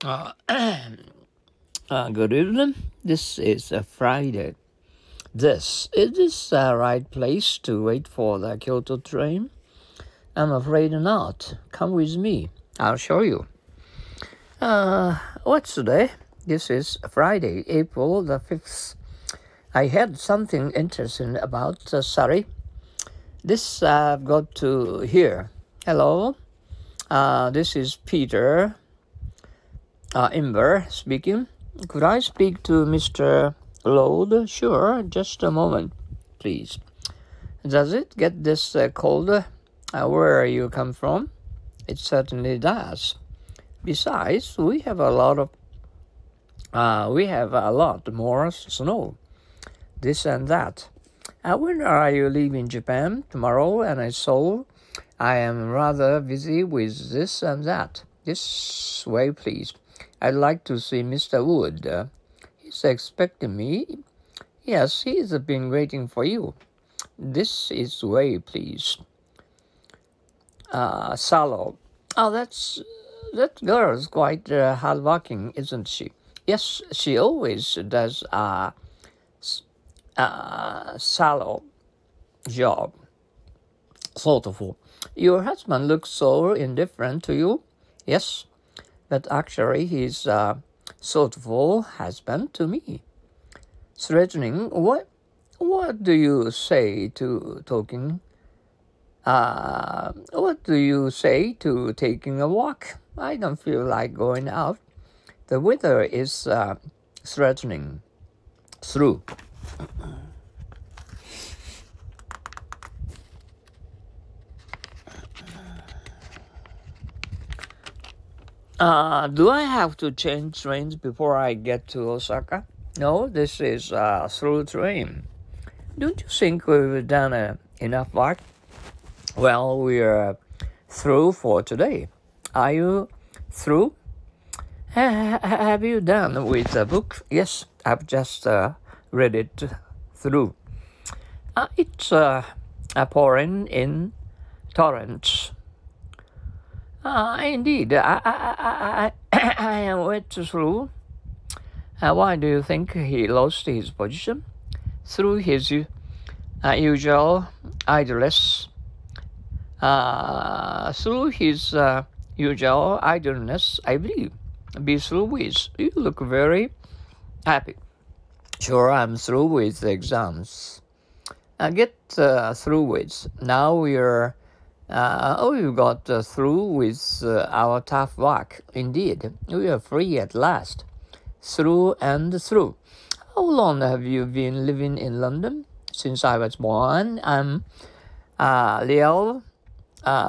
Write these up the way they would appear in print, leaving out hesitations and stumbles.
Good evening. This is a Friday. This is the right place to wait for the Kyoto train? I'm afraid not. Come with me. I'll show you. What's today? This is Friday, April the 5th. I heard something interesting about Surrey. This I've got to hear. Hello. This is Peter. Imber speaking. Could I speak to Mr. Lord? Sure, just a moment, please. Does it get this cold where you come from? It certainly does. Besides, we have a lot more snow. This and that. When are you leaving Japan? Tomorrow, and I saw I am rather busy with this and that. This way, please. I'd like to see Mr. Wood. He's expecting me. Yes, he's been waiting for you. This is way, please. Salo. Oh, that girl's quite hardworking, isn't she? Yes, she always does a salo job. Thoughtful. Your husband looks so indifferent to you. Yes. But actually, he's a thoughtful husband to me. Threatening, what do you say to talking? What do you say to taking a walk? I don't feel like going out. The weather is threatening. Through. Do I have to change trains before I get to Osaka? No, this is a through train. Don't you think we've done enough work? Well, we're through for today. Are you through? Have you done with the book? Yes, I've just read it through. It's pouring in torrents. Indeed, I am wet through. Why do you think he lost his position? Through his usual idleness. I believe. Be through with. You look very happy. Sure, I'm through with the exams. Get through with. Now we're... we got through with our tough work. Indeed, we are free at last. Through and through. How long have you been living in London? Since I was born, I'm Leo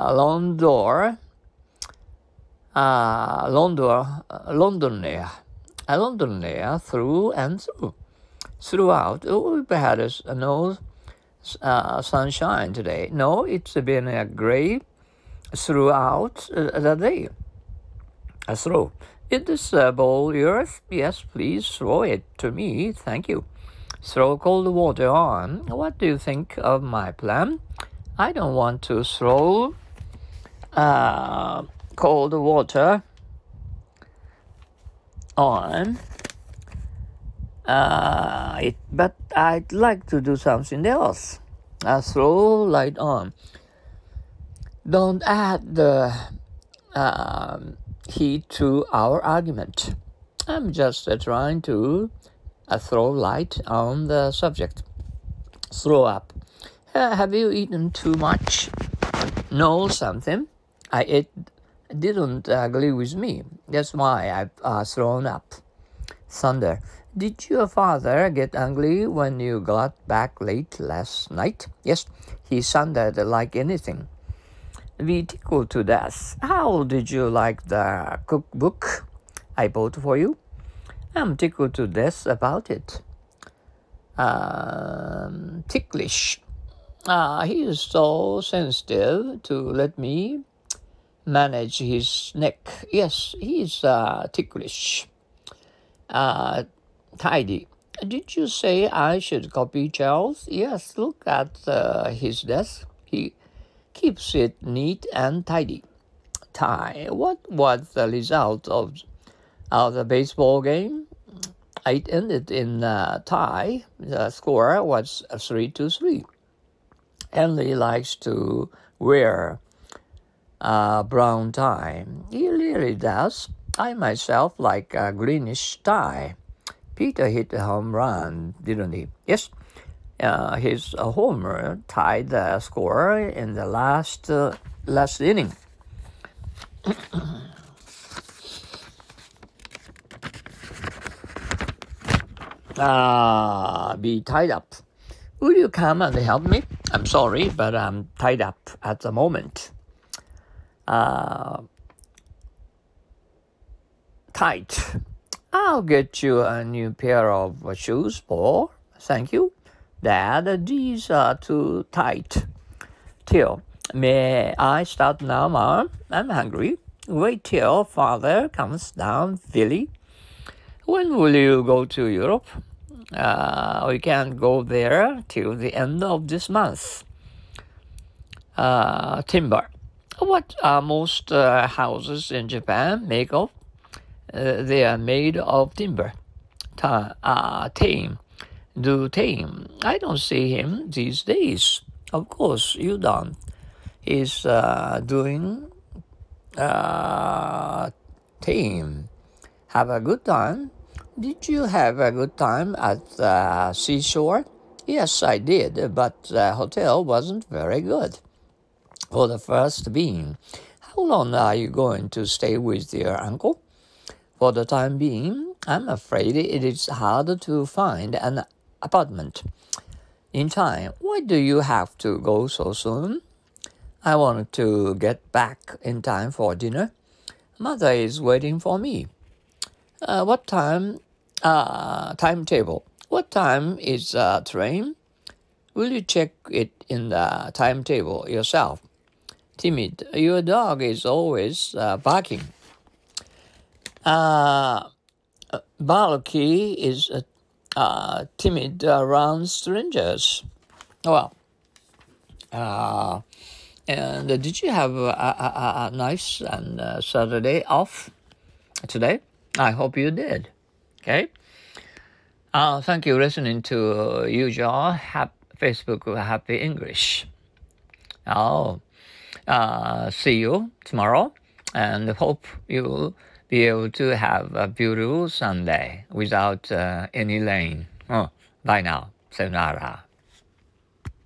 Londoner, through and through. Throughout, we've had a nose. Sunshine today. No, it's been a gray throughout the day. Through. Is this bowl yours? Yes, please throw it to me. Thank you. Throw cold water on. What do you think of my plan? I don't want to throw cold water on. But I'd like to do something else. Throw light on. Don't add the heat to our argument. I'm just trying to throw light on the subject. Throw up. Have you eaten too much? No, something I ate didn't agree with me. That's why I've thrown up. Thunder. Did your father get angry when you got back late last night? Yes, he thundered like anything. We tickled to death. How did you like the cookbook I bought for you? I'm tickled to death about it. Ticklish. He is so sensitive to let me manage his neck. Yes, he is ticklish. Tidy. Did you say I should copy Charles? Yes, look at his desk. He keeps it neat and tidy. Tie. What was the result of the baseball game, it ended in a tie. The score was 3-3. Henry likes to wear a brown tie. He really does. I myself like a greenish tie. Peter hit a home run, didn't he? Yes.His homer tied the score in the last inning. Be tied up. Will you come and help me? I'm sorry, but I'm tied up at the moment. Tight. I'll get you a new pair of shoes, Paul. Thank you.Dad, these are too tight. Till, may I start now, Mom? I'm hungry. Wait till Father comes down, Billy. When will you go to Europe? We can't go there till the end of this month. Timber. What are most houses in Japan made of? They are made of timber. Tame.Do tame. I don't see him these days. Of course, you don't. He's doing tame. Have a good time. Did you have a good time at the seashore? Yes, I did, but the hotel wasn't very good for the first being. How long are you going to stay with your uncle? For the time being, I'm afraid it is hard to find an apartment in time. Why do you have to go so soon? I want to get back in time for dinner. Mother is waiting for me. What time? Timetable. What time is the train? Will you check it in the timetable yourself? Timid. Your dog is always barking. Balky is a timid around strangers. Well, and did you have a nice and Saturday off today? I hope you did. Okay. Thank you for listening to usual Facebook Happy English. See you tomorrow, and hope you be able to have a beautiful Sunday without any rain. Bye now. Sayonara.